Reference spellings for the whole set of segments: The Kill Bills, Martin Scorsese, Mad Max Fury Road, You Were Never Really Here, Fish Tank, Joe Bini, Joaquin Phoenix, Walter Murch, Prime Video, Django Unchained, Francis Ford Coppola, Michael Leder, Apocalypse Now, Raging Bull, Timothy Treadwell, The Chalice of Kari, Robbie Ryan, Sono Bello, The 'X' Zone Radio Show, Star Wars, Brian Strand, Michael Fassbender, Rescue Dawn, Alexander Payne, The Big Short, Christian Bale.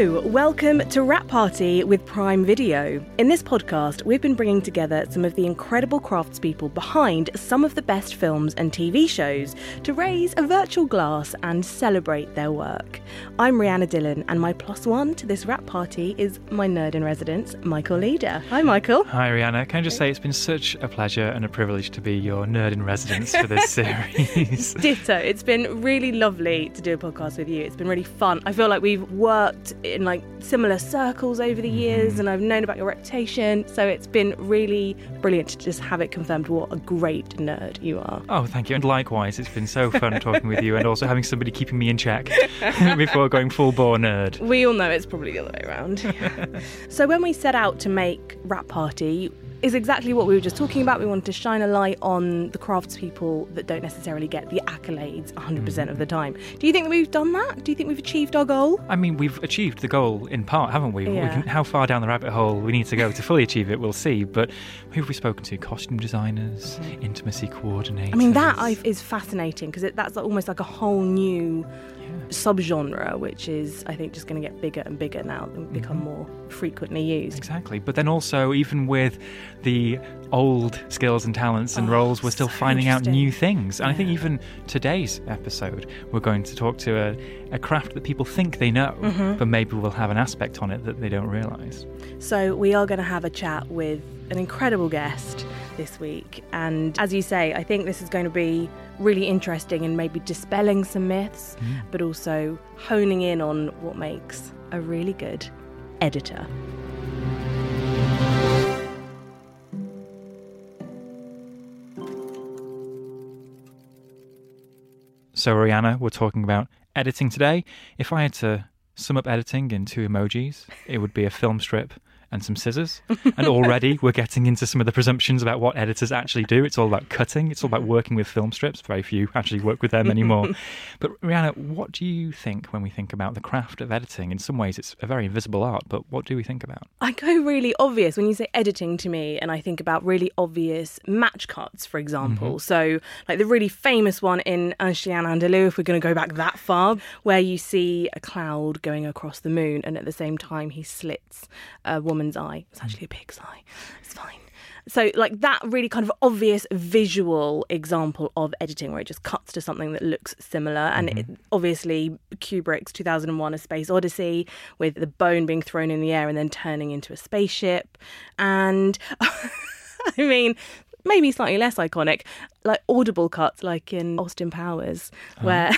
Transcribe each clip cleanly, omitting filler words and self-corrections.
Hello, welcome to Rap Party with Prime Video. In this podcast, we've been bringing together some of the incredible craftspeople behind some of the best films and TV shows to raise a virtual glass and celebrate their work. I'm Rihanna Dillon, and my plus one to this Rap Party is my nerd in residence, Michael Leder. Hi, Michael. Hi, Rihanna. Can I just say it's been such a pleasure and a privilege to be your nerd in residence for this series. Ditto. It's been really lovely to do a podcast with you. It's been really fun. I feel like we've worked in like similar circles over the years, and I've known about your reputation, so it's been really brilliant to just have it confirmed what a great nerd you are. Oh, thank you, and likewise, it's been so fun talking with you, and also having somebody keeping me in check before going full-bore nerd. We all know it's probably the other way around. So when we set out to make Rap Party, is exactly what we were just talking about. We wanted to shine a light on the craftspeople that don't necessarily get the accolades 100% of the time. Do you think that we've done that? Do you think we've achieved our goal? I mean, we've achieved the goal in part, haven't we? Yeah. How far down the rabbit hole we need to go to fully achieve it, we'll see. But who have we spoken to? Costume designers, intimacy coordinators. I mean, that is fascinating, because that's almost like a whole new subgenre, which is, I think, just going to get bigger and bigger now and become more frequently used. Exactly. But then also, even with the old skills and talents and roles, we're still finding out new things. And I think even today's episode, we're going to talk to a craft that people think they know, but maybe we'll have an aspect on it that they don't realise. So we are going to have a chat with an incredible guest this week. And as you say, I think this is going to be really interesting and maybe dispelling some myths, but also honing in on what makes a really good editor. So, Rihanna, we're talking about editing today. If I had to sum up editing in two emojis, it would be a film strip and some scissors. And already we're getting into some of the presumptions about what editors actually do. It's all about cutting. It's all about working with film strips. Very few actually work with them anymore. But Rihanna, what do you think when we think about the craft of editing? In some ways, it's a very invisible art, but what do we think about? I go really obvious when you say editing to me, and I think about really obvious match cuts, for example. So like the really famous one in Un Chien Andalou, if we're going to go back that far, where you see a cloud going across the moon, and at the same time he slits a woman eye. It's actually a pig's eye. It's fine. So like that really kind of obvious visual example of editing, where it just cuts to something that looks similar. And it, obviously Kubrick's 2001 A Space Odyssey, with the bone being thrown in the air and then turning into a spaceship. And I mean, maybe slightly less iconic, like audible cuts, like in Austin Powers, where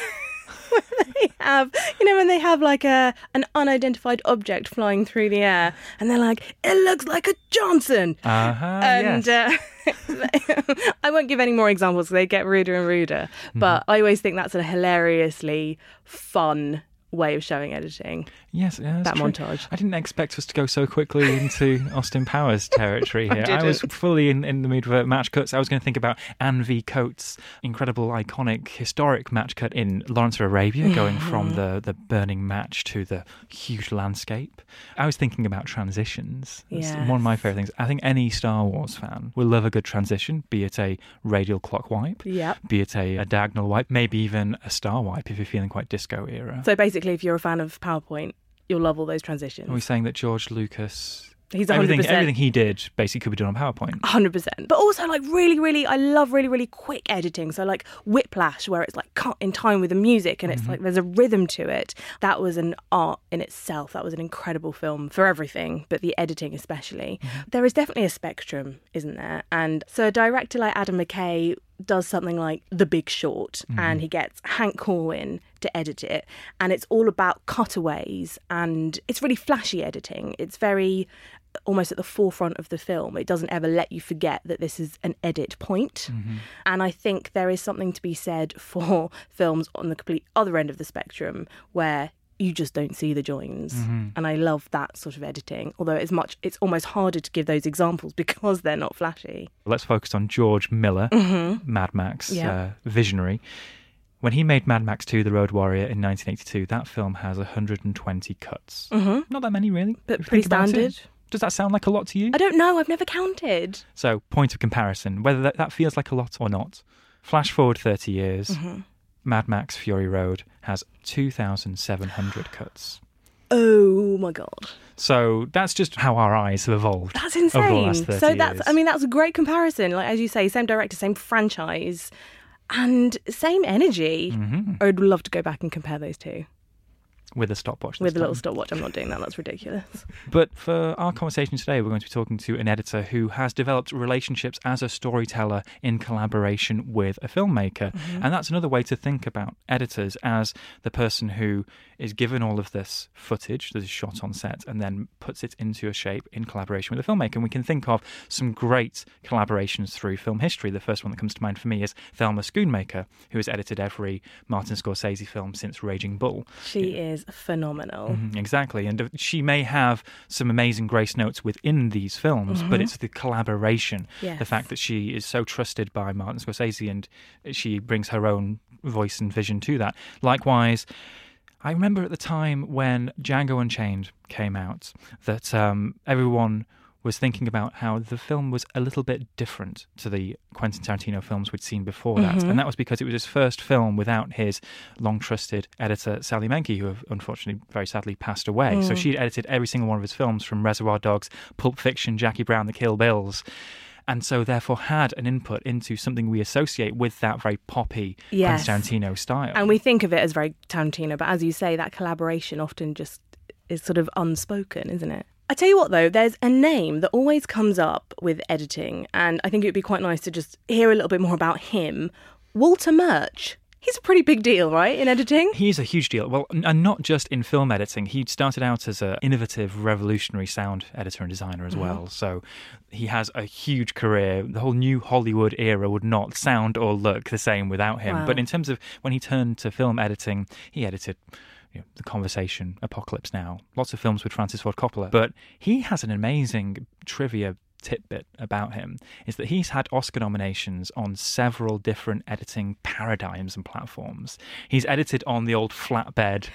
they have, you know, when they have like an unidentified object flying through the air, and they're like, it looks like a Johnson. And I won't give any more examples, because they get ruder and ruder. But I always think that's a hilariously fun way of showing editing. Yes, yeah, that true. Montage. I didn't expect us to go so quickly into Austin Powers territory here. I was fully in the mood for match cuts. I was going to think about Anne V. Coates' incredible, iconic, historic match cut in Lawrence of Arabia, going from the burning match to the huge landscape. I was thinking about transitions. It's one of my favourite things. I think any Star Wars fan will love a good transition, be it a radial clock wipe, be it a diagonal wipe, maybe even a star wipe if you're feeling quite disco era. So basically, if you're a fan of PowerPoint, you'll love all those transitions. Are we saying that George Lucas, he's 100%. Everything he did basically could be done on PowerPoint? 100%. But also, like, I love really, really quick editing. So, like, Whiplash, where it's, like, cut in time with the music, and it's, like, there's a rhythm to it. That was an art in itself. That was an incredible film for everything, but the editing especially. There is definitely a spectrum, isn't there? And so a director like Adam McKay does something like The Big Short, and he gets Hank Corwin to edit it, and it's all about cutaways, and it's really flashy editing. It's very almost at the forefront of the film. It doesn't ever let you forget that this is an edit point. And I think there is something to be said for films on the complete other end of the spectrum, where you just don't see the joins. And I love that sort of editing, although it's almost harder to give those examples because they're not flashy. Let's focus on George Miller, Mad Max, visionary. When he made Mad Max 2, The Road Warrior in 1982, that film has 120 cuts. Not that many, really. But pretty standard. Does that sound like a lot to you? I don't know. I've never counted. So, point of comparison, whether that feels like a lot or not. Flash forward 30 years, Mad Max Fury Road has 2,700 cuts. Oh my God. So that's just how our eyes have evolved. That's insane. Over the last 30 years. I mean, that's a great comparison. Like, as you say, same director, same franchise, and same energy. Mm-hmm. I would love to go back and compare those two. With a stopwatch. With a little stopwatch. I'm not doing that. That's ridiculous. But for our conversation today, we're going to be talking to an editor who has developed relationships as a storyteller in collaboration with a filmmaker. Mm-hmm. And that's another way to think about editors, as the person who is given all of this footage that is shot on set and then puts it into a shape in collaboration with a filmmaker. And we can think of some great collaborations through film history. The first one that comes to mind for me is Thelma Schoonmaker, who has edited every Martin Scorsese film since Raging Bull. She is phenomenal. Mm-hmm, exactly. And she may have some amazing grace notes within these films, mm-hmm. but it's the collaboration. Yes. The fact that she is so trusted by Martin Scorsese and she brings her own voice and vision to that. Likewise, I remember at the time when Django Unchained came out that everyone was thinking about how the film was a little bit different to the Quentin Tarantino films we'd seen before that. Mm-hmm. And that was because it was his first film without his long-trusted editor, Sally Menke, who unfortunately, very sadly, passed away. Mm. So she'd edited every single one of his films, from Reservoir Dogs, Pulp Fiction, Jackie Brown, The Kill Bills, and so therefore had an input into something we associate with that very poppy yes. Quentin Tarantino style. And we think of it as very Tarantino, but as you say, that collaboration often just is sort of unspoken, isn't it? I tell you what, though, there's a name that always comes up with editing, and I think it would be quite nice to just hear a little bit more about him. Walter Murch. He's a pretty big deal, right, in editing? He's a huge deal. Well, and not just in film editing. He started out as an innovative, revolutionary sound editor and designer as well. So he has a huge career. The whole new Hollywood era would not sound or look the same without him. Wow. But in terms of when he turned to film editing, he edited... The Conversation, Apocalypse Now, lots of films with Francis Ford Coppola. But he has an amazing trivia tidbit about him, is that he's had Oscar nominations on several different editing paradigms and platforms. He's edited on the old flatbed,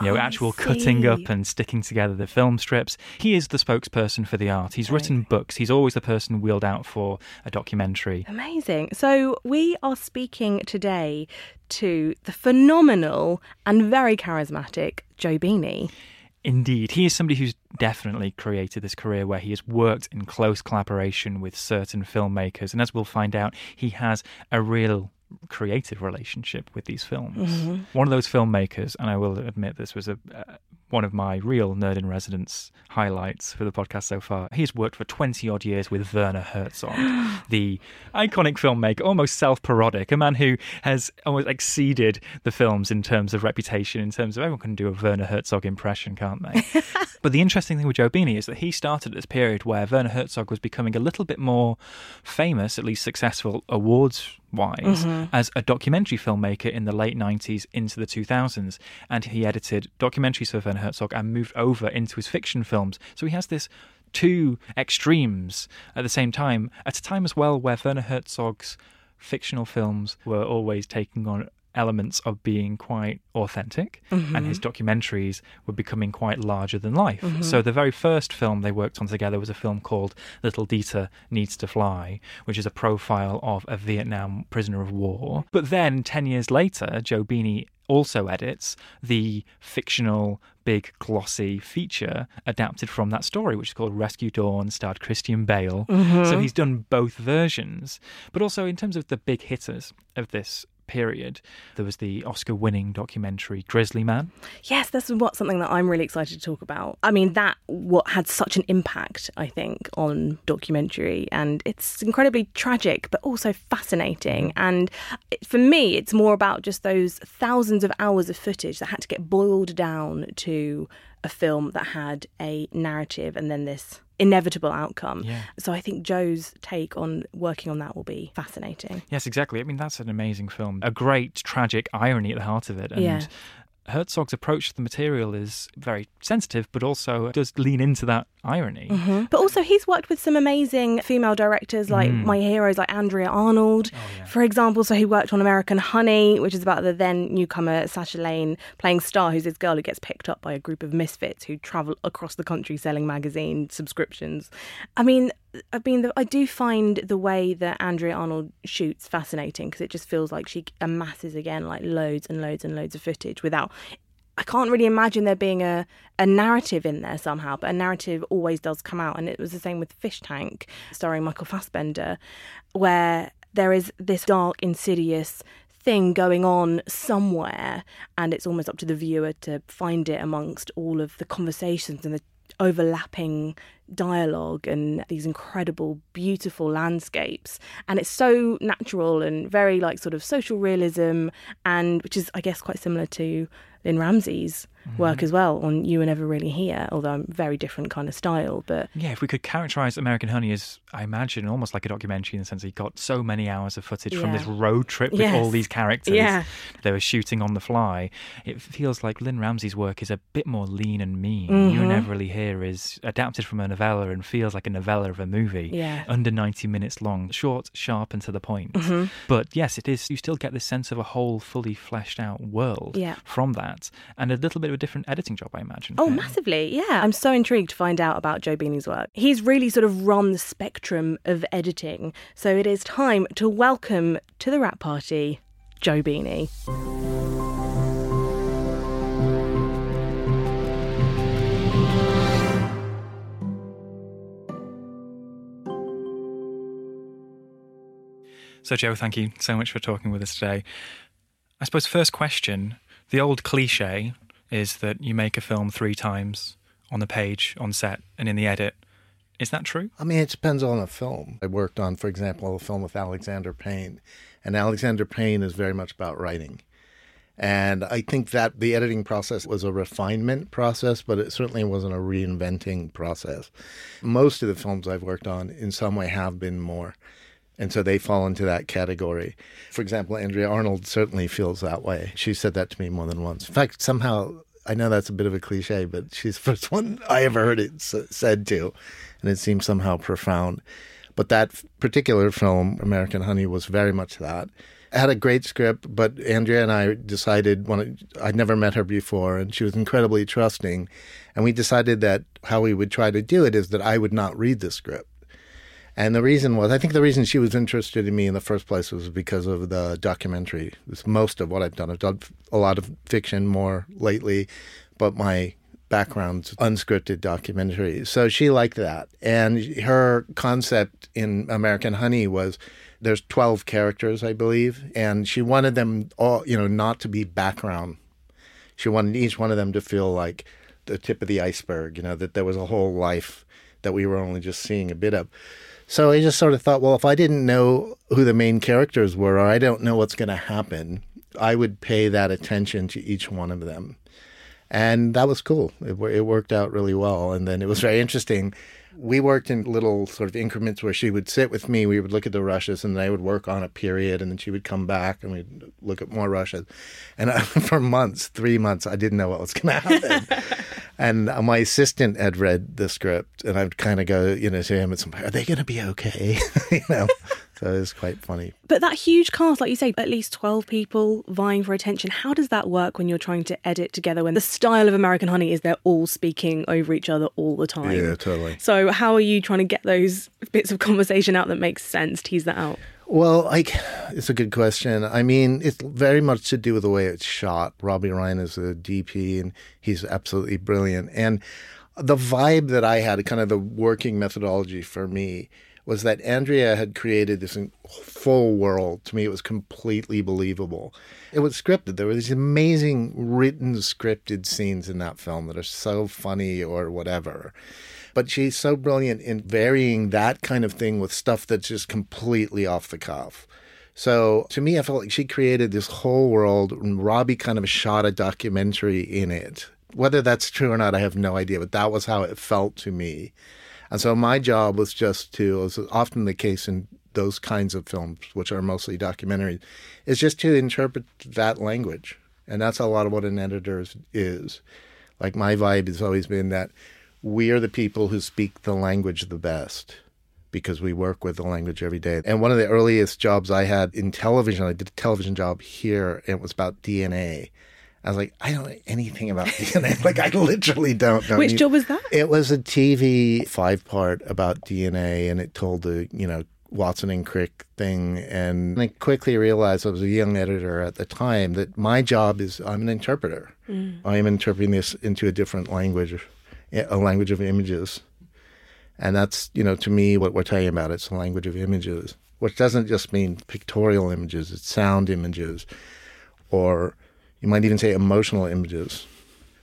actual cutting up and sticking together the film strips. He is the spokesperson for the art. He's written books. He's always the person wheeled out for a documentary. Amazing. So we are speaking today to the phenomenal and very charismatic Joe Bini. Indeed. He is somebody who's definitely created this career where he has worked in close collaboration with certain filmmakers. And as we'll find out, he has a real creative relationship with these films. Mm-hmm. One of those filmmakers, and I will admit this was one of my real Nerd in Residence highlights for the podcast so far. He's worked for 20-odd years with Werner Herzog, the iconic filmmaker, almost self-parodic, a man who has almost exceeded the films in terms of reputation, in terms of everyone can do a Werner Herzog impression, can't they? But the interesting thing with Joe Bini is that he started at this period where Werner Herzog was becoming a little bit more famous, at least successful awards-wise, mm-hmm. as a documentary filmmaker in the late 90s into the 2000s. And he edited documentaries for Werner Herzog and moved over into his fiction films. So he has this two extremes at the same time, at a time as well where Werner Herzog's fictional films were always taking on elements of being quite authentic, mm-hmm. and his documentaries were becoming quite larger than life. Mm-hmm. So the very first film they worked on together was a film called Little Dieter Needs to Fly, which is a profile of a Vietnam prisoner of war. But then 10 years later, Joe Bini also edits the fictional, big, glossy feature adapted from that story, which is called Rescue Dawn, starred Christian Bale. Mm-hmm. So he's done both versions. But also in terms of the big hitters of this period, there was the Oscar-winning documentary Grizzly Man. Yes, that's something that I'm really excited to talk about. I mean, that had such an impact, I think, on documentary, and it's incredibly tragic, but also fascinating. And for me, it's more about just those thousands of hours of footage that had to get boiled down to a film that had a narrative and then this inevitable outcome. Yeah. So I think Joe's take on working on that will be fascinating. Yes, exactly. I mean, that's an amazing film. A great tragic irony at the heart of it. And yeah. Herzog's approach to the material is very sensitive, but also does lean into that irony. Mm-hmm. But also he's worked with some amazing female directors, like my heroes, like Andrea Arnold, for example. So he worked on American Honey, which is about the then newcomer Sasha Lane playing Star, who's this girl who gets picked up by a group of misfits who travel across the country selling magazine subscriptions. I mean, I do find the way that Andrea Arnold shoots fascinating, because it just feels like she amasses again like loads and loads and loads of footage without I can't really imagine there being a narrative in there somehow, but a narrative always does come out. And it was the same with Fish Tank, starring Michael Fassbender, where there is this dark, insidious thing going on somewhere, and it's almost up to the viewer to find it amongst all of the conversations and the overlapping dialogue and these incredible, beautiful landscapes. And it's so natural and very like sort of social realism, and which is, I guess, quite similar to Lynne Ramsay's work as well on You Were Never Really Here, although a very different kind of style. But yeah, if we could characterise American Honey as, I imagine, almost like a documentary in the sense that he got so many hours of footage from this road trip with all these characters they were shooting on the fly. It feels like Lynne Ramsay's work is a bit more lean and mean. You Were Never Really Here is adapted from a novella and feels like a novella of a movie, under 90 minutes long, short, sharp and to the point. But yes, it is, you still get this sense of a whole fully fleshed out world from that, and a little bit of a different editing job, I imagine. Oh, massively, yeah. I'm so intrigued to find out about Joe Bini's work. He's really sort of run the spectrum of editing, so it is time to welcome to the Wrap Party, Joe Bini. So, Joe, thank you so much for talking with us today. I suppose first question, the old cliche is that you make a film three times, on the page, on set, and in the edit. Is that true? I mean, it depends on a film. I worked on, for example, a film with Alexander Payne, and Alexander Payne is very much about writing. And I think that the editing process was a refinement process, but it certainly wasn't a reinventing process. Most of the films I've worked on in some way have been more. And so they fall into that category. For example, Andrea Arnold certainly feels that way. She said that to me more than once. In fact, somehow, I know that's a bit of a cliche, but she's the first one I ever heard it said to. And it seems somehow profound. But that particular film, American Honey, was very much that. It had a great script, but Andrea and I decided, I'd never met her before, and she was incredibly trusting. And we decided that how we would try to do it is that I would not read the script. And the reason was, I think the reason she was interested in me in the first place was because of the documentary. It's most of what I've done. I've done a lot of fiction more lately, but my background's unscripted documentary. So she liked that. And her concept in American Honey was there's 12 characters, I believe, and she wanted them all, not to be background. She wanted each one of them to feel like the tip of the iceberg, that there was a whole life that we were only just seeing a bit of. So I just sort of thought, well, if I didn't know who the main characters were, or I don't know what's going to happen, I would pay that attention to each one of them. And that was cool. It worked out really well. And then it was very interesting. We worked in little sort of increments where she would sit with me, we would look at the rushes, and I would work on a period, and then she would come back, and we'd look at more rushes. And for months, 3 months, I didn't know what was going to happen. And my assistant had read the script, and I would kind of go, to him and somebody, are they going to be okay? So it was quite funny. But that huge cast, like you say, at least 12 people vying for attention. How does that work when you're trying to edit together when the style of American Honey is they're all speaking over each other all the time? Yeah, totally. So how are you trying to get those bits of conversation out that makes sense, tease that out? Well, it's a good question. I mean, it's very much to do with the way it's shot. Robbie Ryan is a DP, and he's absolutely brilliant. And the vibe that I had, kind of the working methodology for me, was that Andrea had created this full world. To me, it was completely believable. It was scripted. There were these amazing written, scripted scenes in that film that are so funny or whatever. But she's so brilliant in varying that kind of thing with stuff that's just completely off the cuff. So to me, I felt like she created this whole world, and Robbie kind of shot a documentary in it. Whether that's true or not, I have no idea, but that was how it felt to me. And so my job was just to, as often the case in those kinds of films, which are mostly documentaries, is just to interpret that language. And that's a lot of what an editor is. Like my vibe has always been that we are the people who speak the language the best because we work with the language every day. And one of the earliest jobs I had in television, I did a television job here, and it was about DNA. I was like, I don't know anything about DNA. Like, I literally don't know. Which job was that? It was a TV 5-part about DNA, and it told the Watson and Crick thing. And I quickly realized, I was a young editor at the time, that my job is, I'm an interpreter. Mm. I am interpreting this into a different language, a language of images. And that's, you know, to me, what we're talking about. It's a language of images, which doesn't just mean pictorial images. It's sound images, or you might even say emotional images,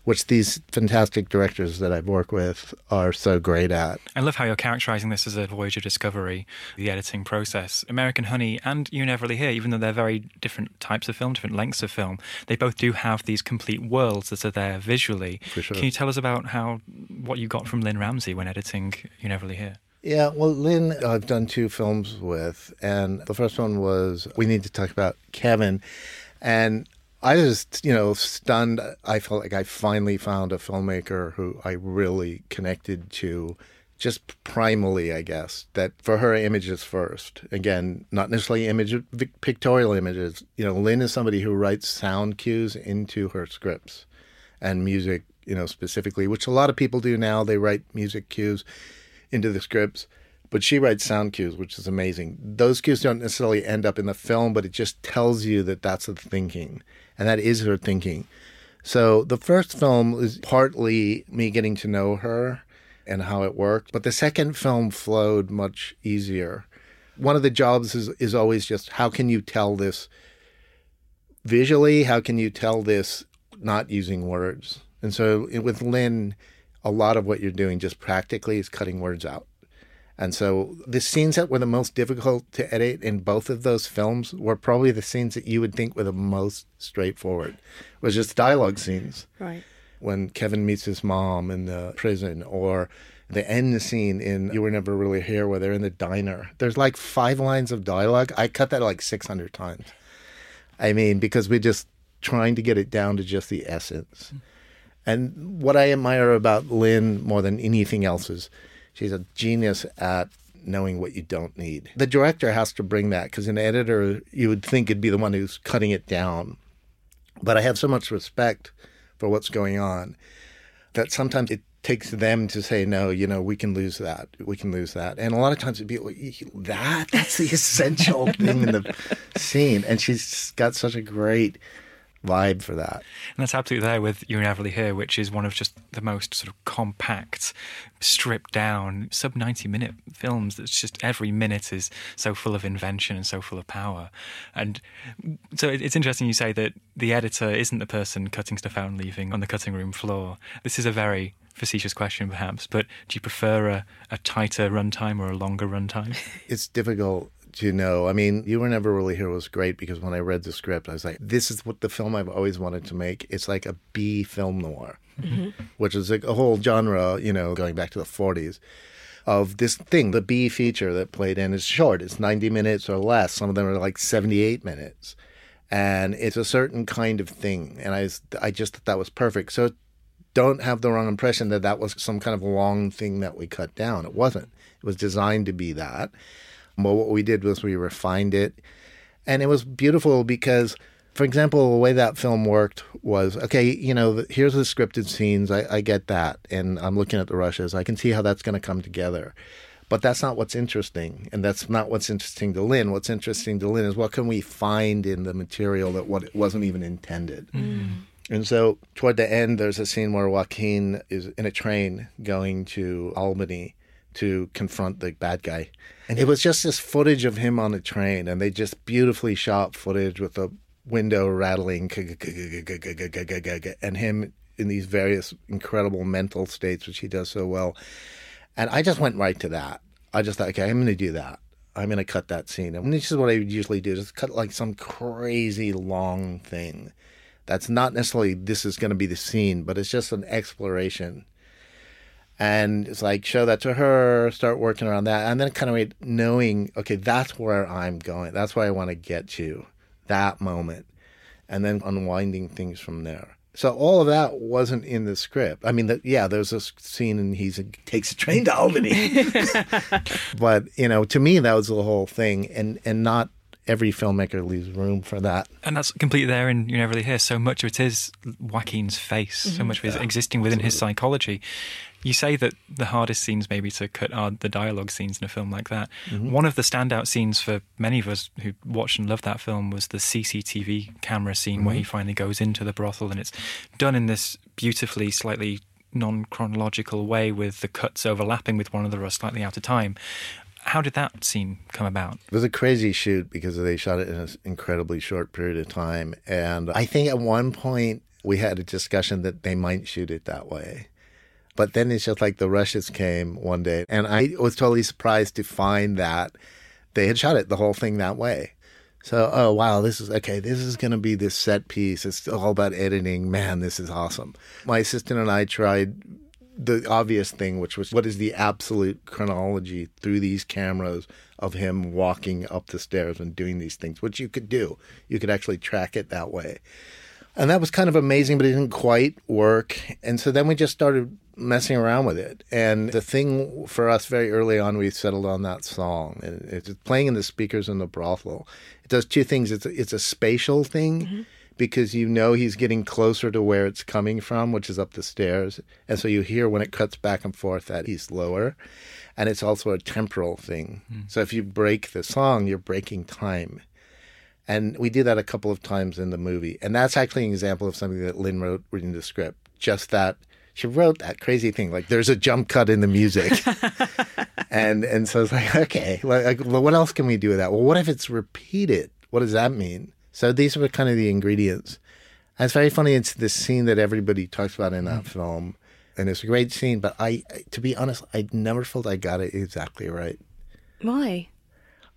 which these fantastic directors that I've worked with are so great at. I love how you're characterizing this as a voyage of discovery, the editing process. American Honey and You Never Really Here, even though they're very different types of film, different lengths of film, they both do have these complete worlds that are there visually. For sure. Can you tell us about what you got from Lynne Ramsay when editing You Never Really Here? Yeah, well, Lynne, I've done two films with, and the first one was We Need to Talk About Kevin, and I was, stunned. I felt like I finally found a filmmaker who I really connected to, just primally, I guess, that for her, images first. Again, not necessarily pictorial images. Lynne is somebody who writes sound cues into her scripts and music, specifically, which a lot of people do now. They write music cues into the scripts. But she writes sound cues, which is amazing. Those cues don't necessarily end up in the film, but it just tells you that that's the thinking. And that is her thinking. So the first film is partly me getting to know her and how it worked. But the second film flowed much easier. One of the jobs is always just, how can you tell this visually? How can you tell this not using words? And so with Lynne, a lot of what you're doing just practically is cutting words out. And so the scenes that were the most difficult to edit in both of those films were probably the scenes that you would think were the most straightforward. It was just dialogue scenes. Right. When Kevin meets his mom in the prison, or the end scene in You Were Never Really Here where they're in the diner. There's like 5 lines of dialogue. I cut that like 600 times. Because we're just trying to get it down to just the essence. And what I admire about Lynne more than anything else is, she's a genius at knowing what you don't need. The director has to bring that, because an editor, you would think, would be the one who's cutting it down. But I have so much respect for what's going on that sometimes it takes them to say, no, we can lose that. We can lose that. And a lot of times it'd be like, that's the essential thing in the scene. And she's got such a great vibe for that. And that's absolutely there with You Never Really Here, which is one of just the most sort of compact, stripped down, sub 90-minute films that's just every minute is so full of invention and so full of power. And so it's interesting you say that the editor isn't the person cutting stuff out and leaving on the cutting room floor. This is a very facetious question perhaps, but do you prefer a tighter runtime or a longer runtime? It's difficult. You Were Never Really Here was great, because when I read the script, I was like, this is what the film I've always wanted to make. It's like a B film noir, mm-hmm. which is like a whole genre, going back to the 40s, of this thing, the B feature that played in is short. It's 90 minutes or less. Some of them are like 78 minutes. And it's a certain kind of thing. And I just thought that was perfect. So don't have the wrong impression that that was some kind of long thing that we cut down. It wasn't. It was designed to be that. Well, what we did was we refined it. And it was beautiful because, for example, the way that film worked was, okay, here's the scripted scenes. I get that. And I'm looking at the rushes. I can see how that's going to come together. But that's not what's interesting. And that's not what's interesting to Lynne. What's interesting to Lynne is, what can we find in the material that what it wasn't even intended? Mm. And so toward the end, there's a scene where Joaquin is in a train going to Albany to confront the bad guy. And it was just this footage of him on a train, and they just beautifully shot footage with the window rattling and him in these various incredible mental states, which he does so well. And I just went right to that. I just thought, okay, I'm going to do that. I'm going to cut that scene. And this is what I would usually do, just cut like some crazy long thing. That's not necessarily this is going to be the scene, but it's just an exploration. And it's like, show that to her, start working around that. And then kind of knowing, okay, that's where I'm going. That's where I want to get to, that moment. And then unwinding things from there. So all of that wasn't in the script. There's a scene and he takes a train to Albany. But, to me, that was the whole thing. And not every filmmaker leaves room for that. And that's completely there in You Never Really Here. So much of it is Joaquin's face, so much of it is existing within his psychology. You say that the hardest scenes maybe to cut are the dialogue scenes in a film like that. Mm-hmm. One of the standout scenes for many of us who watched and loved that film was the CCTV camera scene where he finally goes into the brothel, and it's done in this beautifully, slightly non-chronological way with the cuts overlapping with one another or slightly out of time. How did that scene come about? It was a crazy shoot because they shot it in an incredibly short period of time. And I think at one point we had a discussion that they might shoot it that way. But then it's just like the Russians came one day. And I was totally surprised to find that they had shot it, the whole thing, that way. So, oh, wow, this is going to be this set piece. It's all about editing. Man, this is awesome. My assistant and I tried the obvious thing, which was, what is the absolute chronology through these cameras of him walking up the stairs and doing these things, which you could do. You could actually track it that way. And that was kind of amazing, but it didn't quite work. And so then we just started messing around with it. And the thing for us very early on, we settled on that song. And it's playing in the speakers in the brothel. It does two things. It's a spatial thing because you know he's getting closer to where it's coming from, which is up the stairs. And so you hear when it cuts back and forth that he's lower. And it's also a temporal thing. So if you break the song, you're breaking time. And we did that a couple of times in the movie. And that's actually an example of something that Lynn wrote reading the script. Just that she wrote that crazy thing, like there's a jump cut in the music. and so it's like, okay, well, what else can we do with that? Well, what if it's repeated? What does that mean? So these were kind of the ingredients. And it's very funny. It's this scene that everybody talks about in that film. And it's a great scene. But to be honest, I never felt I got it exactly right. Why?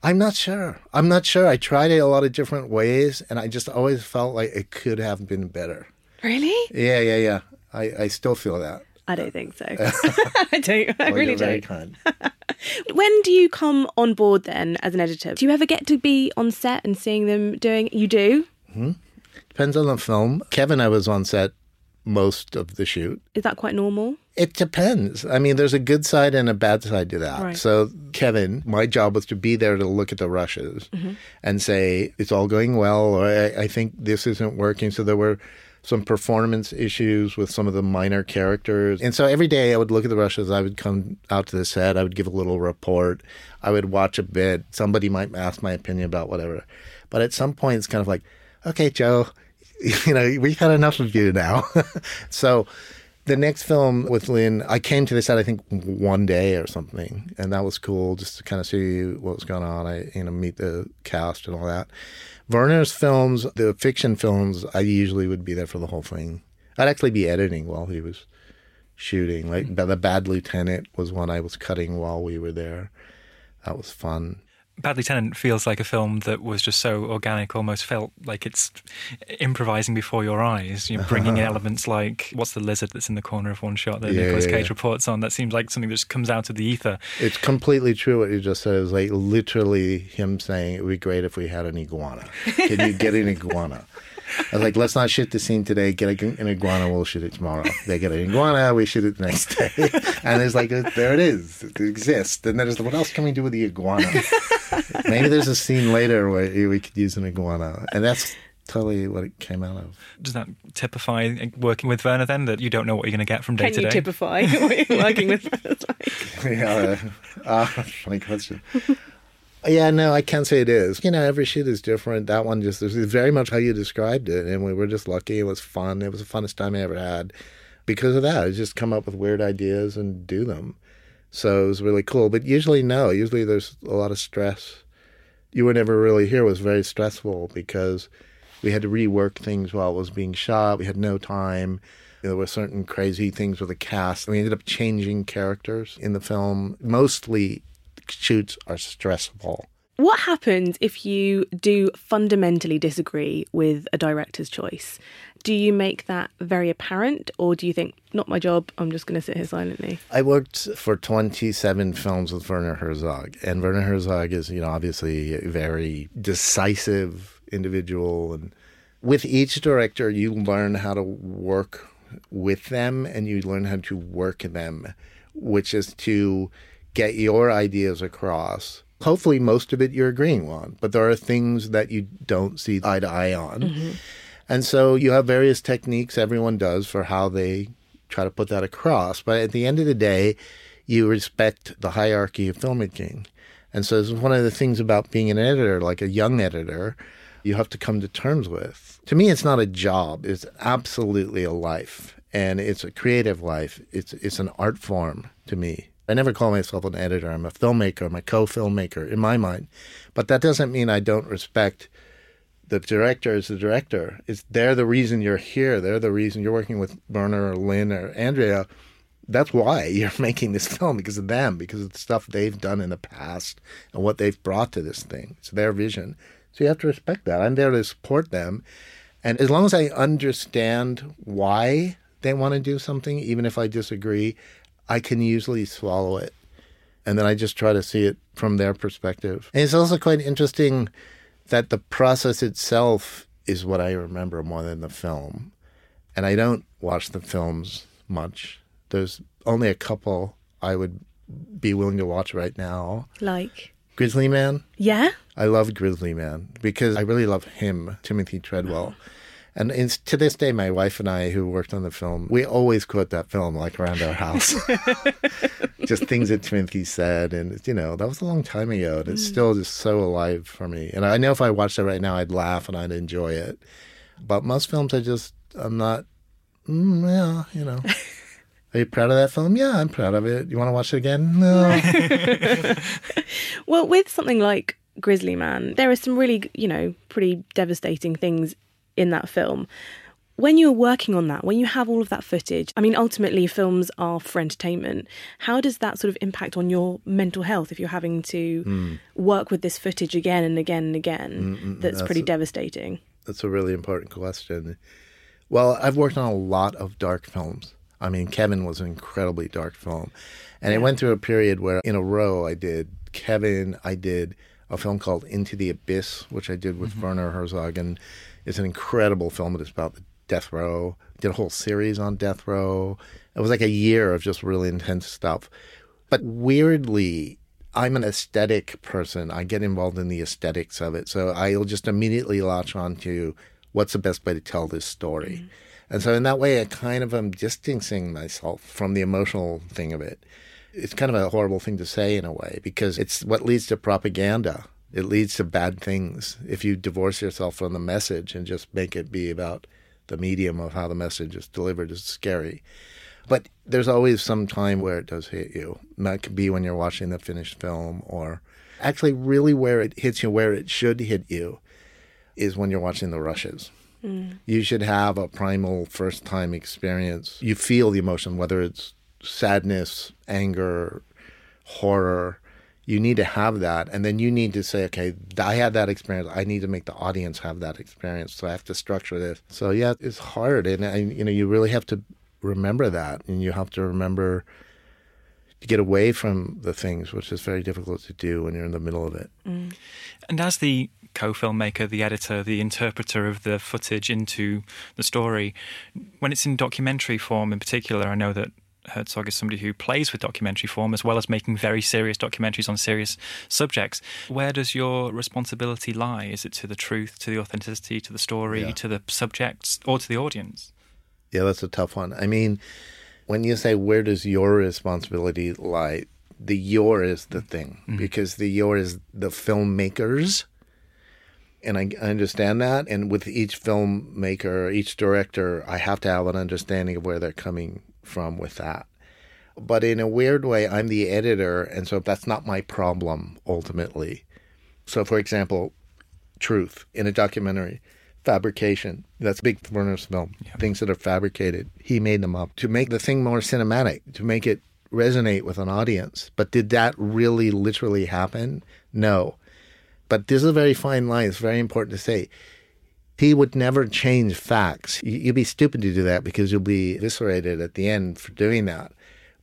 I'm not sure. I tried it a lot of different ways. And I just always felt like it could have been better. Really? Yeah. I still feel that. I don't think so. I don't. I well, really don't. Kind. When do you come on board then as an editor? Do you ever get to be on set and seeing them doing? You do? Mm-hmm. Depends on the film. Kevin, I was on set most of the shoot. Is that quite normal? It depends. I mean, there's a good side and a bad side to that. Right. So Kevin, my job was to be there to look at the rushes and say, it's all going well, or I think this isn't working. So there were some performance issues with some of the minor characters. And so every day I would look at the rushes. I would come out to the set. I would give a little report. I would watch a bit. Somebody might ask my opinion about whatever. But at some point, it's kind of like, okay, Joe, we've had enough of you now. So the next film with Lynn, I came to the set, I think, one day or something. And that was cool, just to kind of see what was going on. I meet the cast and all that. Werner's films, the fiction films, I usually would be there for the whole thing. I'd actually be editing while he was shooting. Like The Bad Lieutenant was one I was cutting while we were there. That was fun. Bad Lieutenant feels like a film that was just so organic, almost felt like it's improvising before your eyes. You're bringing in elements like, what's the lizard that's in the corner of one shot that Nicolas Cage reports on? That seems like something that just comes out of the ether. It's completely true what you just said. It was like literally him saying, it would be great if we had an iguana. Can you get an iguana? I was like, let's not shoot the scene today. Get an iguana, we'll shoot it tomorrow. They get an iguana, we shoot it the next day. And it's like, there it is. It exists. And then it's like, what else can we do with the iguana? Maybe there's a scene later where we could use an iguana. And that's totally what it came out of. Does that typify working with Werner then, that you don't know what you're going to get from day to day? Can you typify working with Werner? Funny question. Yeah, no, I can't say it is. Every shoot is different. That one just is very much how you described it. And we were just lucky. It was fun. It was the funnest time I ever had because of that. I just come up with weird ideas and do them. So it was really cool. But usually, no. Usually there's a lot of stress. You Were Never Really Here was very stressful because we had to rework things while it was being shot. We had no time. There were certain crazy things with the cast. We ended up changing characters in the film, mostly. Shoots are stressful. What happens if you do fundamentally disagree with a director's choice? Do you make that very apparent, or do you think, not my job, I'm just going to sit here silently? I worked for 27 films with Werner Herzog, and Werner Herzog is, obviously a very decisive individual. And with each director, you learn how to work with them, and you learn how to work them, which is to get your ideas across hopefully most of it you're agreeing on, but there are things that you don't see eye to eye on. Mm-hmm. And so you have various techniques everyone does for how they try to put that across. But at the end of the day, you respect the hierarchy of filmmaking. And so this is one of the things about being an editor, like a young editor, you have to come to terms with. To me, it's not a job. It's absolutely a life. And it's a creative life. It's an art form to me. I never call myself an editor. I'm a filmmaker. I'm a co-filmmaker in my mind. But that doesn't mean I don't respect the director as the director. They're the reason you're here. They're the reason you're working with Werner or Lynn or Andrea. That's why you're making this film, because of them, because of the stuff they've done in the past and what they've brought to this thing. It's their vision. So you have to respect that. I'm there to support them. And as long as I understand why they want to do something, even if I disagree, I can usually swallow it. And then I just try to see it from their perspective. And it's also quite interesting that the process itself is what I remember more than the film. And I don't watch the films much. There's only a couple I would be willing to watch right now. Like? Grizzly Man. Yeah? I love Grizzly Man because I really love him, Timothy Treadwell. Oh. And it's, to this day, my wife and I, who worked on the film, we always quote that film, like, around our house. Just things that Timothy said. And, you know, that was a long time ago. And it's still just so alive for me. And I know if I watched it right now, I'd laugh and I'd enjoy it. But most films, I'm not, yeah, you know. Are you proud of that film? Yeah, I'm proud of it. You want to watch it again? No. Well, with something like Grizzly Man, there are some really, you know, pretty devastating things in that film. When you're working on that, when you have all of that footage, I mean, ultimately films are for entertainment. How does that sort of impact on your mental health if you're having to work with this footage again and again and again? That's pretty devastating. That's a really important question. Well, I've worked on a lot of dark films. I mean, Kevin was an incredibly dark film. And it went through a period where in a row I did Kevin, I did a film called Into the Abyss, which I did with Werner Herzog, and it's an incredible film. It's about the death row. Did a whole series on death row. It was like a year of just really intense stuff. But weirdly, I'm an aesthetic person. I get involved in the aesthetics of it. So I'll just immediately latch on to what's the best way to tell this story. And so in that way, I kind of am distancing myself from the emotional thing of it. It's kind of a horrible thing to say in a way, because it's what leads to propaganda. It leads to bad things if you divorce yourself from the message and just make it be about the medium of how the message is delivered. It's scary. But there's always some time where it does hit you. And that could be when you're watching the finished film, or actually really where it hits you, where it should hit you, is when you're watching the rushes. You should have a primal first-time experience. You feel the emotion, whether it's sadness, anger, horror. You need to have that, and then you need to say, okay, I had that experience. I need to make the audience have that experience, so I have to structure this. So, yeah, it's hard, and you know, you really have to remember that, and you have to remember to get away from the things, which is very difficult to do when you're in the middle of it. And as the co-filmmaker, the editor, the interpreter of the footage into the story, when it's in documentary form in particular, I know that Herzog is somebody who plays with documentary form as well as making very serious documentaries on serious subjects. Where does your responsibility lie? Is it to the truth, to the authenticity, to the story, to the subjects, or to the audience? Yeah, that's a tough one. I mean, when you say where does your responsibility lie, the your is the thing, because the your is the filmmakers. And I understand that. And with each filmmaker, each director, I have to have an understanding of where they're coming from with that. But in a weird way, I'm the editor, and so that's not my problem ultimately. So for example, truth in a documentary, fabrication, that's big Werner's film, things that are fabricated. He made them up to make the thing more cinematic, to make it resonate with an audience. But did that really literally happen? No. But this is a very fine line. It's very important to say. He would never change facts. You'd be stupid to do that because you'll be eviscerated at the end for doing that.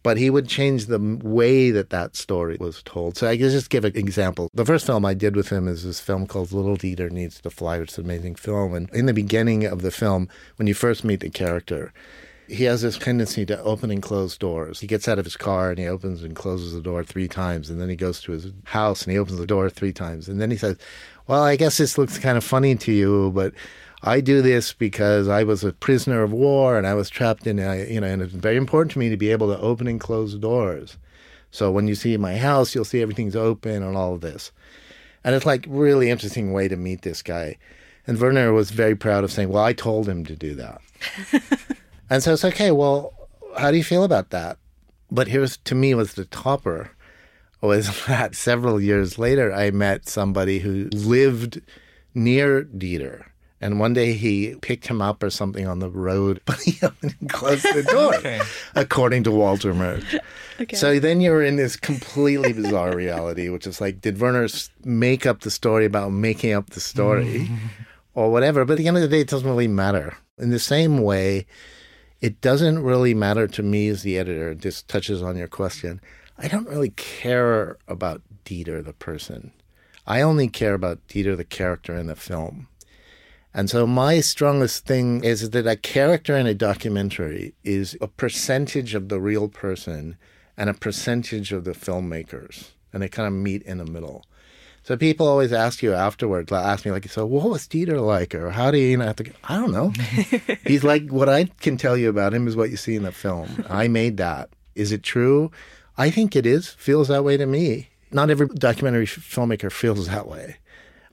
But he would change the way that that story was told. So I can just give an example. The first film I did with him is this film called Little Dieter Needs to Fly, which is an amazing film. And in the beginning of the film, when you first meet the character, He has this tendency to open and close doors. He gets out of his car and he opens and closes the door three times, and then he goes to his house and he opens the door three times, and then he says, well, I guess this looks kind of funny to you, but I do this because I was a prisoner of war and I was trapped in, and it's very important to me to be able to open and close doors. So when you see my house, you'll see everything's open and all of this. And it's like really interesting way to meet this guy. And Werner was very proud of saying, well, I told him to do that. And so it's okay, well, how do you feel about that? But here's, to me, was the topper, was that several years later, I met somebody who lived near Dieter. And one day he picked him up or something on the road, but he opened and closed the door, okay, according to Walter Murch. Okay. So then you're in this completely bizarre reality, which is like, did Werner make up the story about making up the story or whatever? But at the end of the day, it doesn't really matter. In the same way, it doesn't really matter to me as the editor. This touches on your question. I don't really care about Dieter, the person. I only care about Dieter, the character in the film. And so my strongest thing is that a character in a documentary is a percentage of the real person and a percentage of the filmmakers. And they kind of meet in the middle. So people always ask you afterwards, ask me, like, so what was Dieter like? Or how do you, have to, I don't know. He's like, what I can tell you about him is what you see in the film. I made that. Is it true? I think it is. Feels that way to me. Not every documentary filmmaker feels that way.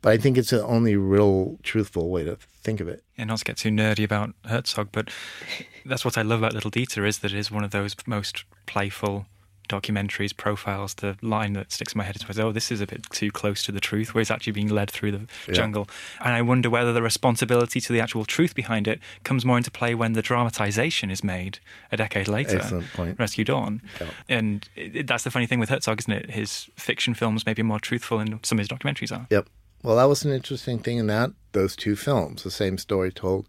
But I think it's the only real truthful way to think of it. And not to get too nerdy about Herzog, but that's what I love about Little Dieter, is that it is one of those most playful documentaries, profiles. The line that sticks in my head is, oh, this is a bit too close to the truth, where it's actually being led through the jungle. And I wonder whether the responsibility to the actual truth behind it comes more into play when the dramatization is made a decade later. Excellent point. Rescue Dawn. Yeah. And that's the funny thing with Herzog, isn't it? His fiction films may be more truthful than some of his documentaries are. Yep. Well, that was an interesting thing in that, those two films, the same story told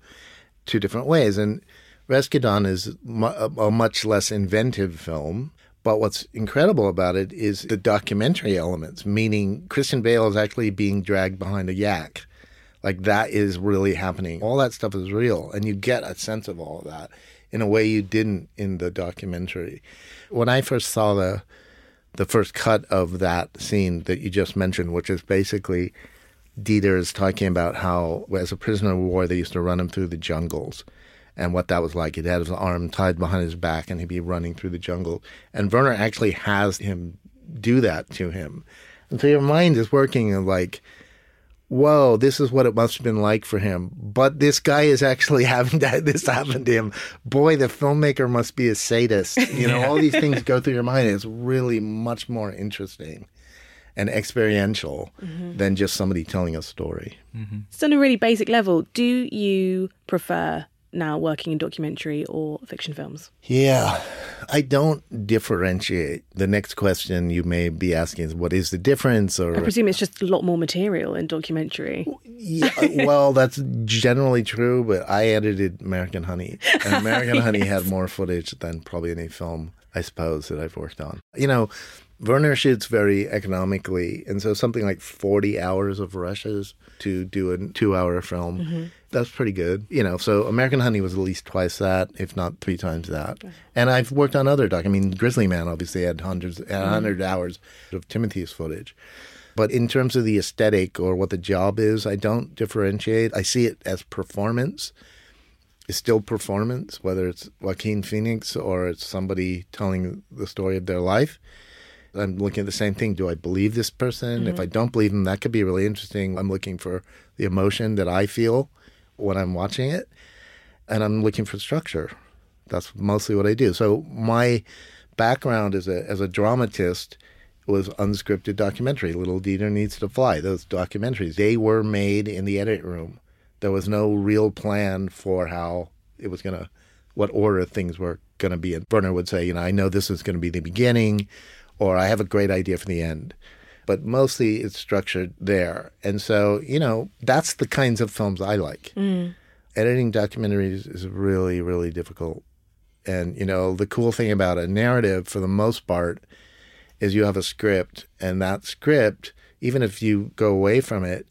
two different ways. And Rescue Dawn is a much less inventive film, but what's incredible about it is the documentary elements, meaning Christian Bale is actually being dragged behind a yak. Like, that is really happening. All that stuff is real, and you get a sense of all of that in a way you didn't in the documentary. When I first saw the first cut of that scene that you just mentioned, which is basically Dieter is talking about how, as a prisoner of war, they used to run him through the jungles and what that was like. He'd have his arm tied behind his back and he'd be running through the jungle. And Werner actually has him do that to him. And so your mind is working and like, whoa, this is what it must have been like for him. But this guy is actually having this happen to him. Boy, the filmmaker must be a sadist. You know, all these things go through your mind. It's really much more interesting and experiential than just somebody telling a story. So on a really basic level, do you prefer now working in documentary or fiction films? Yeah, I don't differentiate. The next question you may be asking is, what is the difference? Or I presume it's just a lot more material in documentary. Yeah, well, that's generally true, but I edited American Honey. And American Honey had more footage than probably any film, I suppose, that I've worked on. You know, Werner shoots very economically, and so something like 40 hours of rushes to do a 2-hour film, that's pretty good. You know, so American Honey was at least twice that, if not three times that. And I've worked on other doc. I mean, Grizzly Man obviously had 100 hours of Timothy's footage. But in terms of the aesthetic or what the job is, I don't differentiate. I see it as performance. It's still performance, whether it's Joaquin Phoenix or it's somebody telling the story of their life. I'm looking at the same thing. Do I believe this person? If I don't believe him, that could be really interesting. I'm looking for the emotion that I feel when I'm watching it. And I'm looking for structure. That's mostly what I do. So my background as a dramatist was unscripted documentary. Little Dieter Needs to Fly. Those documentaries, they were made in the edit room. There was no real plan for how it was going to, what order things were going to be. And Werner would say, I know this is going to be the beginning, or I have a great idea for the end. But mostly it's structured there. And so, that's the kinds of films I like. Editing documentaries is really, really difficult. And, the cool thing about a narrative, for the most part, is you have a script. And that script, even if you go away from it,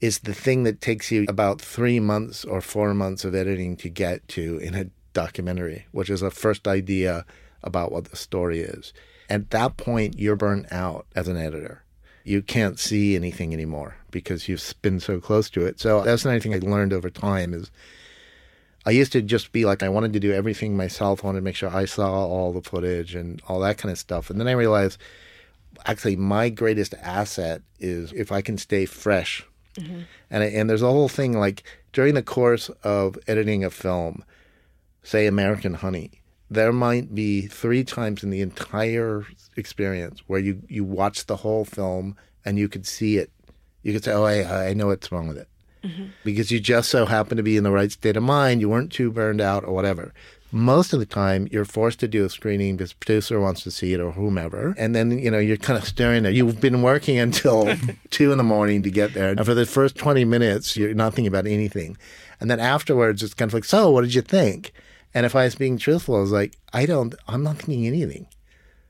is the thing that takes you about 3 months or 4 months of editing to get to in a documentary, which is a first idea about what the story is. At that point, you're burnt out as an editor. You can't see anything anymore because you've been so close to it. So that's another thing I learned over time is I used to just be like, I wanted to do everything myself. I wanted to make sure I saw all the footage and all that kind of stuff. And then I realized, actually, my greatest asset is if I can stay fresh. Mm-hmm. And there's a whole thing like during the course of editing a film, say American Honey, there might be 3 times in the entire experience where you watch the whole film and you could see it. You could say, oh, I know what's wrong with it. Mm-hmm. Because you just so happen to be in the right state of mind. You weren't too burned out or whatever. Most of the time, you're forced to do a screening because the producer wants to see it or whomever. And then, you're kind of staring at it. You've been working until 2 a.m. to get there. And for the first 20 minutes, you're not thinking about anything. And then afterwards, it's kind of like, so what did you think? And if I was being truthful, I was like, I'm not thinking anything.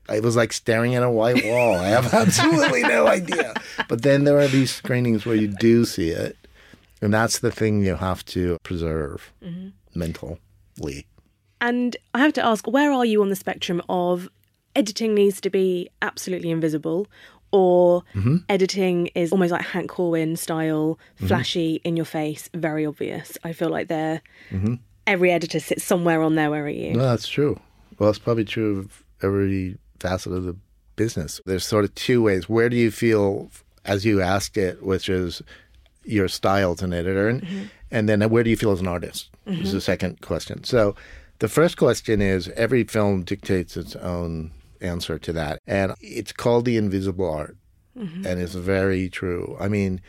It was like staring at a white wall. I have absolutely no idea. But then there are these screenings where you do see it. And that's the thing you have to preserve mentally. And I have to ask, where are you on the spectrum of editing needs to be absolutely invisible or editing is almost like Hank Corwin style, flashy, in your face, very obvious? I feel like they're... Every editor sits somewhere on there. Where are you? No, that's true. Well, it's probably true of every facet of the business. There's sort of 2 ways. Where do you feel, as you asked it, which is your style as an editor, and then where do you feel as an artist? Is the second question. So the first question is every film dictates its own answer to that. And it's called the invisible art. And it's very true. I mean,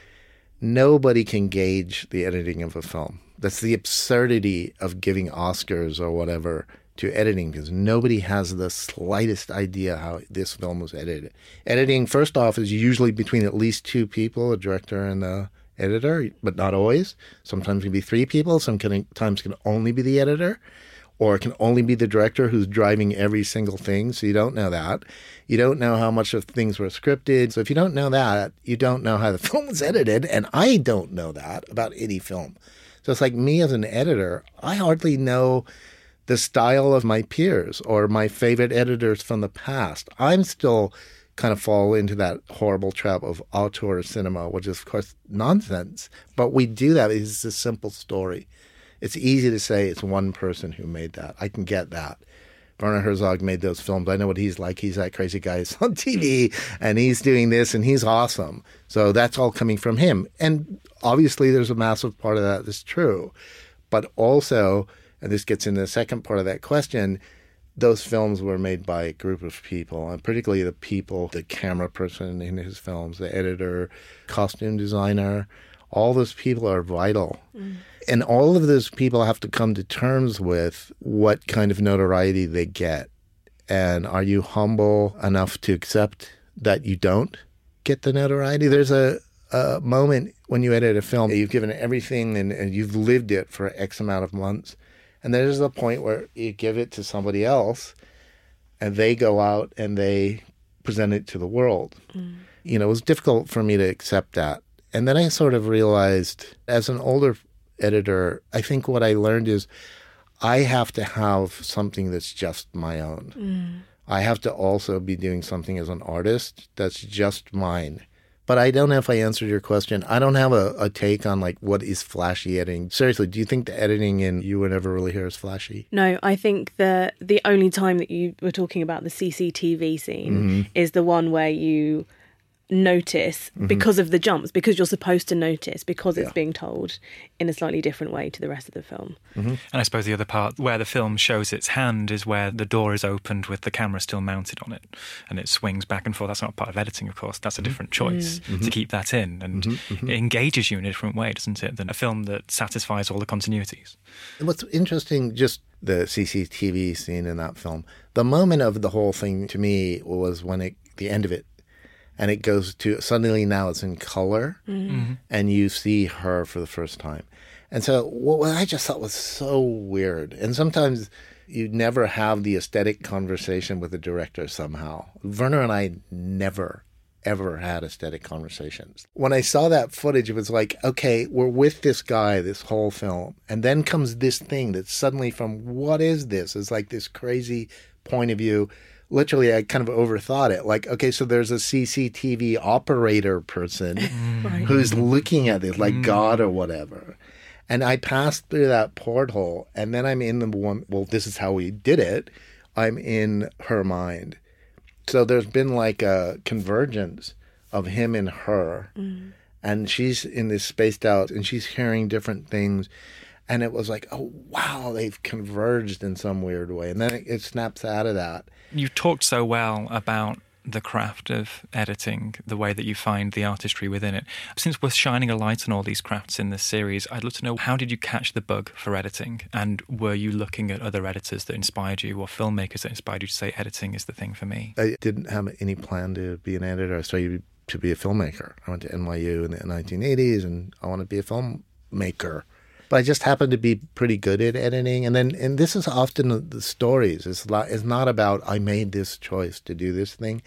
nobody can gauge the editing of a film. That's the absurdity of giving Oscars or whatever to editing because nobody has the slightest idea how this film was edited. Editing, first off, is usually between at least 2 people, a director and an editor, but not always. Sometimes it can be 3 people. Sometimes it can only be the editor, or it can only be the director who's driving every single thing, so you don't know that. You don't know how much of things were scripted. So if you don't know that, you don't know how the film was edited, and I don't know that about any film. So it's like me as an editor, I hardly know the style of my peers or my favorite editors from the past. I'm still kind of fall into that horrible trap of auteur cinema, which is, of course, nonsense. But we do that. It's a simple story. It's easy to say it's one person who made that. I can get that. Werner Herzog made those films. I know what he's like. He's that crazy guy who's on TV, and he's doing this, and he's awesome. So that's all coming from him. And obviously, there's a massive part of that that's true. But also, and this gets into the second part of that question, those films were made by a group of people, and particularly the people, the camera person in his films, the editor, costume designer, all those people are vital. And all of those people have to come to terms with what kind of notoriety they get. And are you humble enough to accept that you don't get the notoriety? There's a moment when you edit a film, you've given everything and you've lived it for X amount of months. And there's a point where you give it to somebody else and they go out and they present it to the world. It was difficult for me to accept that. And then I sort of realized, as an older editor, I think what I learned is I have to have something that's just my own. I have to also be doing something as an artist that's just mine. But I don't know if I answered your question. I don't have a take on, like, what is flashy editing. Seriously, do you think the editing in You Were Never Really Here is flashy? No, I think the only time that you were talking about the CCTV scene is the one where you notice because of the jumps, because you're supposed to notice, because it's being told in a slightly different way to the rest of the film. And I suppose the other part where the film shows its hand is where the door is opened with the camera still mounted on it and it swings back and forth. That's not part of editing, of course. That's a different choice to keep that in, and it engages you in a different way, doesn't it, than a film that satisfies all the continuities. What's interesting, just the CCTV scene in that film, the moment of the whole thing to me was when the end of it, and it goes to, suddenly now it's in color, and you see her for the first time. And so what I just thought was so weird. And sometimes you never have the aesthetic conversation with the director somehow. Werner and I never ever had aesthetic conversations. When I saw that footage, it was like, okay, we're with this guy this whole film, and then comes this thing that suddenly from what is this? It's like this crazy point of view. Literally, I kind of overthought it. Like, okay, so there's a CCTV operator person right. who's looking at it like God or whatever. And I passed through that porthole, and then I'm in the one, well, this is how we did it. I'm in her mind. So there's been like a convergence of him and her. Mm. And she's in this spaced out, and she's hearing different things. And it was like, oh, wow, they've converged in some weird way. And then it snaps out of that. You talked so well about the craft of editing, the way that you find the artistry within it. Since we're shining a light on all these crafts in this series, I'd love to know, how did you catch the bug for editing? And were you looking at other editors that inspired you or filmmakers that inspired you to say, editing is the thing for me? I didn't have any plan to be an editor, so to be a filmmaker. I went to NYU in the 1980s, and I want to be a filmmaker. But I just happened to be pretty good at editing. And this is often the stories. It's not about, I made this choice to do this thing.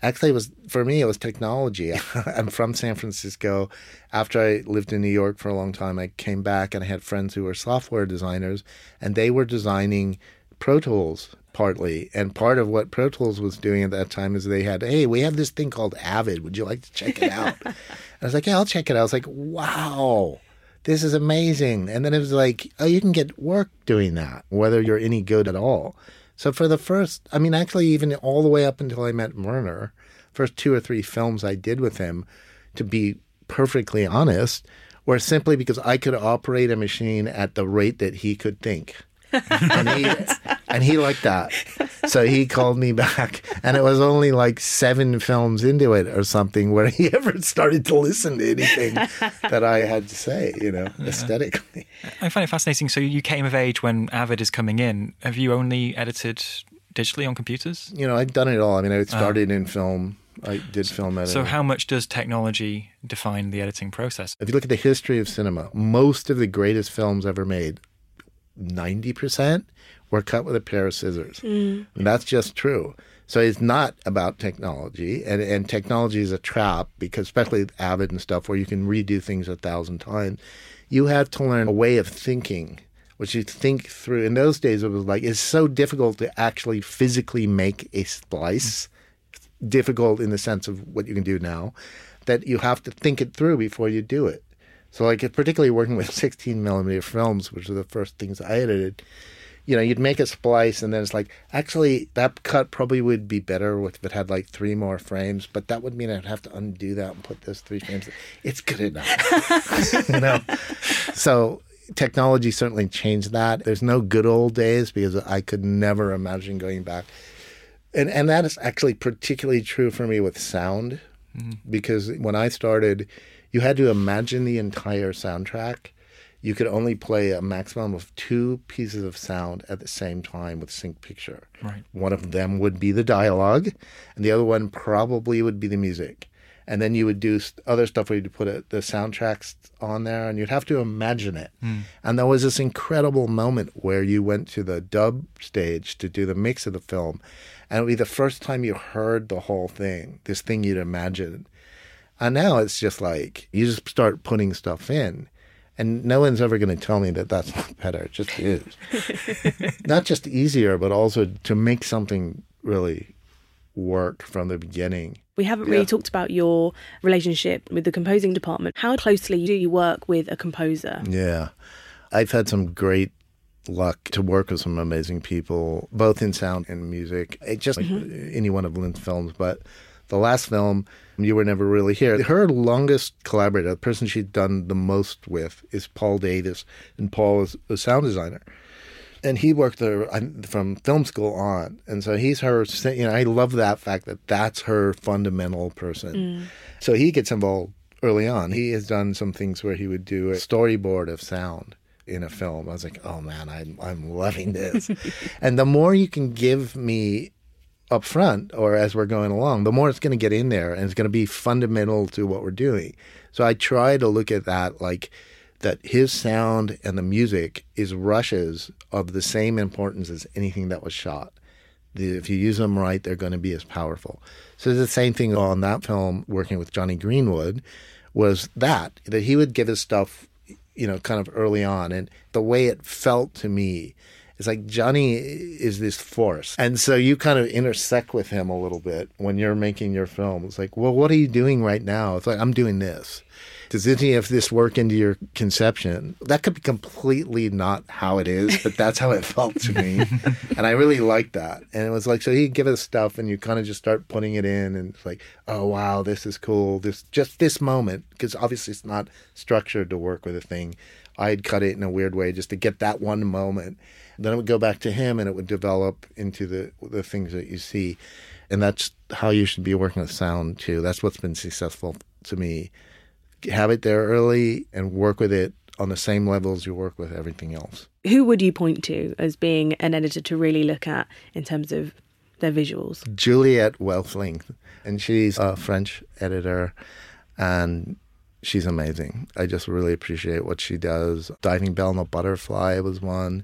Actually, for me, it was technology. I'm from San Francisco. After I lived in New York for a long time, I came back and I had friends who were software designers, and they were designing Pro Tools partly. And part of what Pro Tools was doing at that time is they had, hey, we have this thing called Avid. Would you like to check it out? I was like, yeah, I'll check it out. I was like, wow. This is amazing. And then it was like, oh, you can get work doing that, whether you're any good at all. So for the first, I mean, actually even all the way up until I met Werner, first 2 or 3 films I did with him, to be perfectly honest, were simply because I could operate a machine at the rate that he could think. And he liked that. So he called me back. And it was only like 7 films into it or something where he ever started to listen to anything that I had to say, aesthetically. I find it fascinating. So you came of age when Avid is coming in. Have you only edited digitally on computers? I've done it all. I mean, I started in film. I did film editing. So how much does technology define the editing process? If you look at the history of cinema, most of the greatest films ever made, 90% were cut with a pair of scissors. Mm. And that's just true. So it's not about technology. And technology is a trap, because especially Avid and stuff where you can redo things 1,000 times. You have to learn a way of thinking, which you think through. In those days, it was like, it's so difficult to actually physically make a splice. Difficult in the sense of what you can do now, that you have to think it through before you do it. So like particularly working with 16 millimeter films, which are the first things I edited, you'd make a splice and then it's like, actually that cut probably would be better if it had like 3 more frames, but that would mean I'd have to undo that and put those 3 frames. It's good enough. So technology certainly changed that. There's no good old days, because I could never imagine going back. And that is actually particularly true for me with sound, because when I started, you had to imagine the entire soundtrack. You could only play a maximum of 2 pieces of sound at the same time with sync picture. Right. One of them would be the dialogue, and the other one probably would be the music. And then you would do other stuff where you'd put the soundtracks on there, and you'd have to imagine it. Mm. And there was this incredible moment where you went to the dub stage to do the mix of the film, and it would be the first time you heard the whole thing, this thing you'd imagined. And now it's just like, you just start putting stuff in, and no one's ever going to tell me that that's not better. It just is. Not just easier, but also to make something really work from the beginning. We haven't really talked about your relationship with the composing department. How closely do you work with a composer? Yeah, I've had some great luck to work with some amazing people, both in sound and music. It's just like any one of Lynne's films, but the last film, You Were Never Really Here, her longest collaborator, the person she'd done the most with, is Paul Davis. And Paul is a sound designer. And he worked there from film school on. And so he's her, I love that fact that that's her fundamental person. Mm. So he gets involved early on. He has done some things where he would do a storyboard of sound in a film. I was like, oh man, I'm loving this. And the more you can give me up front or as we're going along, the more it's going to get in there and it's going to be fundamental to what we're doing. So I try to look at that like that his sound and the music is rushes of the same importance as anything that was shot. If you use them right, they're going to be as powerful. So the same thing on that film, working with Johnny Greenwood, was that he would give his stuff, kind of early on. And the way it felt to me is like Johnny is this force. And so you kind of intersect with him a little bit when you're making your film. It's like, well, what are you doing right now? It's like, I'm doing this. Does any of this work into your conception? That could be completely not how it is, but that's how it felt to me. And I really liked that. And it was like, so he'd give us stuff and you kind of just start putting it in and it's like, oh, wow, this is cool. This moment, because obviously it's not structured to work with a thing. I'd cut it in a weird way just to get that one moment. Then it would go back to him and it would develop into the things that you see. And that's how you should be working with sound too. That's what's been successful to me. Have it there early and work with it on the same level as you work with everything else. Who would you point to as being an editor to really look at in terms of their visuals? Juliette Welfling, and she's a French editor, and she's amazing. I just really appreciate what she does. Diving Bell and the Butterfly was one.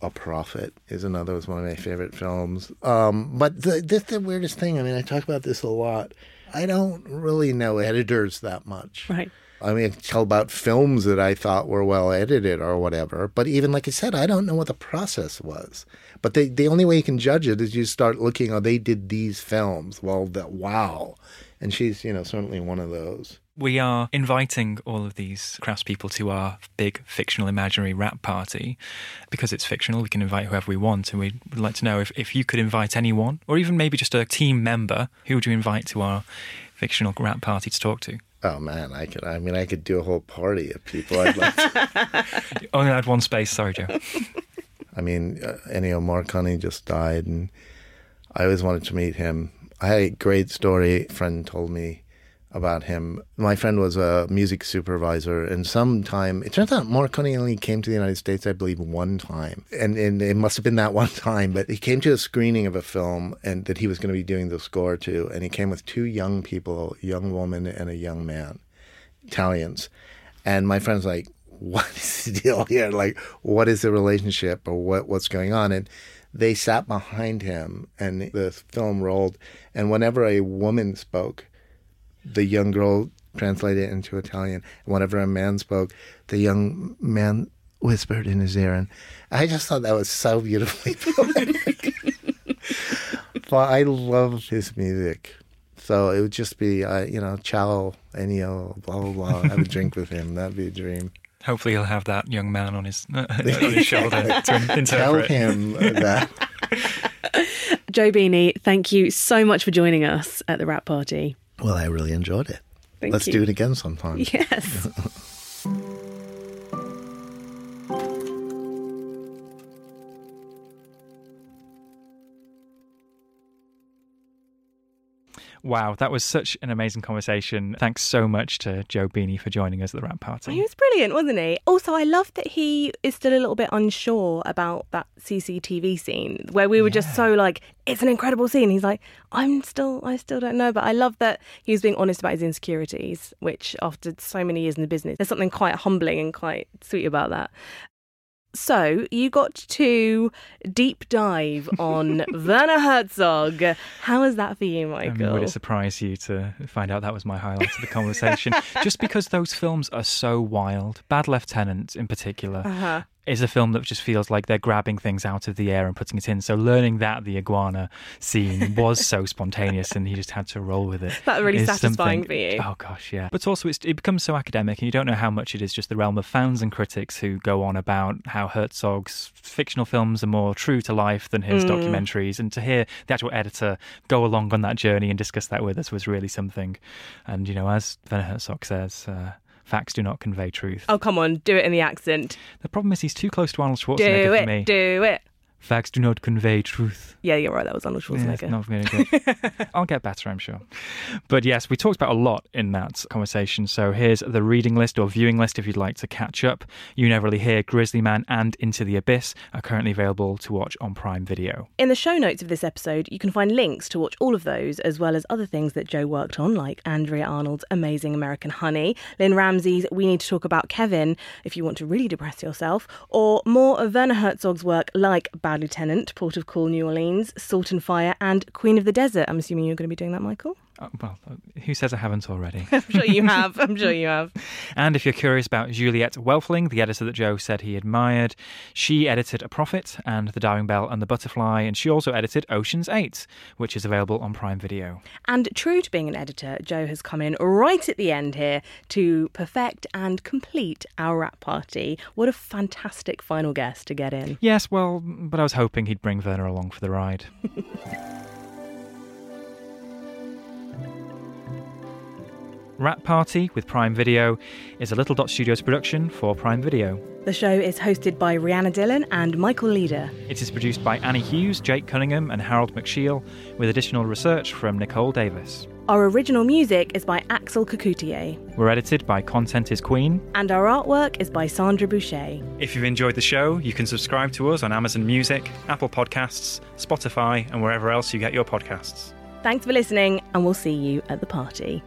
A Prophet is another, was one of my favorite films. But that's the weirdest thing. I mean, I talk about this a lot. I don't really know editors that much. Right. I mean, I can tell about films that I thought were well edited or whatever. But even like I said, I don't know what the process was. But the only way you can judge it is you start looking, oh, they did these films. Well, wow. And she's, certainly one of those. We are inviting all of these craftspeople to our big fictional imaginary rap party. Because it's fictional, we can invite whoever we want. And we'd like to know if you could invite anyone, or even maybe just a team member, who would you invite to our fictional rap party to talk to? Oh, man, I could do a whole party of people I'd like to. Only had one space. Sorry, Joe. I mean, Ennio Morricone just died, and I always wanted to meet him. I had a great story a friend told me about him. My friend was a music supervisor, and it turns out Morricone only came to the United States, I believe, one time. And it must have been that one time, but he came to a screening of a film and that he was going to be doing the score to, and he came with two young people, a young woman and a young man, Italians. And my friend's like, what is the deal here? Like, what is the relationship, or what's going on? And they sat behind him, and the film rolled, and whenever a woman spoke, the young girl translated it into Italian. Whenever a man spoke, the young man whispered in his ear. And I just thought that was so beautifully poetic. But I love his music. So it would just be, ciao, Ennio, blah, blah, blah. Have a drink with him. That'd be a dream. Hopefully he'll have that young man on his shoulder to interpret. Tell him that. Joe Bini, thank you so much for joining us at the Rap Party. Well, I really enjoyed it. Let's do it again sometime. Yes. Wow, that was such an amazing conversation. Thanks so much to Joe Bini for joining us at the Rap Party. He was brilliant, wasn't he? Also, I love that he is still a little bit unsure about that CCTV scene where we were just so like, it's an incredible scene. He's like, I still don't know. But I love that he was being honest about his insecurities, which after so many years in the business, there's something quite humbling and quite sweet about that. So you got to deep dive on Werner Herzog. How was that for you, Michael? Would it surprise you to find out that was my highlight of the conversation? Just because those films are so wild. Bad Lieutenant in particular is a film that just feels like they're grabbing things out of the air and putting it in. So learning that the iguana scene was so spontaneous and he just had to roll with it. That really is satisfying for you. Oh, gosh, yeah. But also it becomes so academic and you don't know how much it is just the realm of fans and critics who go on about how Herzog's fictional films are more true to life than his documentaries. And to hear the actual editor go along on that journey and discuss that with us was really something. And, as Werner Herzog says... facts do not convey truth. Oh, come on, do it in the accent. The problem is he's too close to Arnold Schwarzenegger for me. Do it. Facts do not convey truth. Yeah, you're right, that was Arnold Schwarzenegger. Yeah, not really good. I'll get better, I'm sure. But yes, we talked about a lot in that conversation. So here's the reading list or viewing list if you'd like to catch up. You Never Really Hear, Grizzly Man and Into the Abyss are currently available to watch on Prime Video. In the show notes of this episode, you can find links to watch all of those as well as other things that Joe worked on, like Andrea Arnold's amazing American Honey, Lynne Ramsay's We Need to Talk About Kevin, if you want to really depress yourself, or more of Werner Herzog's work like Bad Bad Lieutenant, Port of Call, New Orleans, Salt and Fire, and Queen of the Desert. I'm assuming you're going to be doing that, Michael? Well, who says I haven't already? I'm sure you have. I'm sure you have. And if you're curious about Juliette Welfling, the editor that Joe said he admired, she edited A Prophet and The Diving Bell and the Butterfly, and she also edited Ocean's 8, which is available on Prime Video. And true to being an editor, Joe has come in right at the end here to perfect and complete our wrap party. What a fantastic final guest to get in. Yes, well, but I was hoping he'd bring Werner along for the ride. Wrap Party with Prime Video is a Little Dot Studios production for Prime Video. The show is hosted by Rihanna Dillon and Michael Leder. It is produced by Annie Hughes, Jake Cunningham and Harold McShiel, with additional research from Nicole Davis. Our original music is by Axel Cocoutier. We're edited by Content is Queen. And our artwork is by Sandra Boucher. If you've enjoyed the show, you can subscribe to us on Amazon Music, Apple Podcasts, Spotify and wherever else you get your podcasts. Thanks for listening, and we'll see you at the party.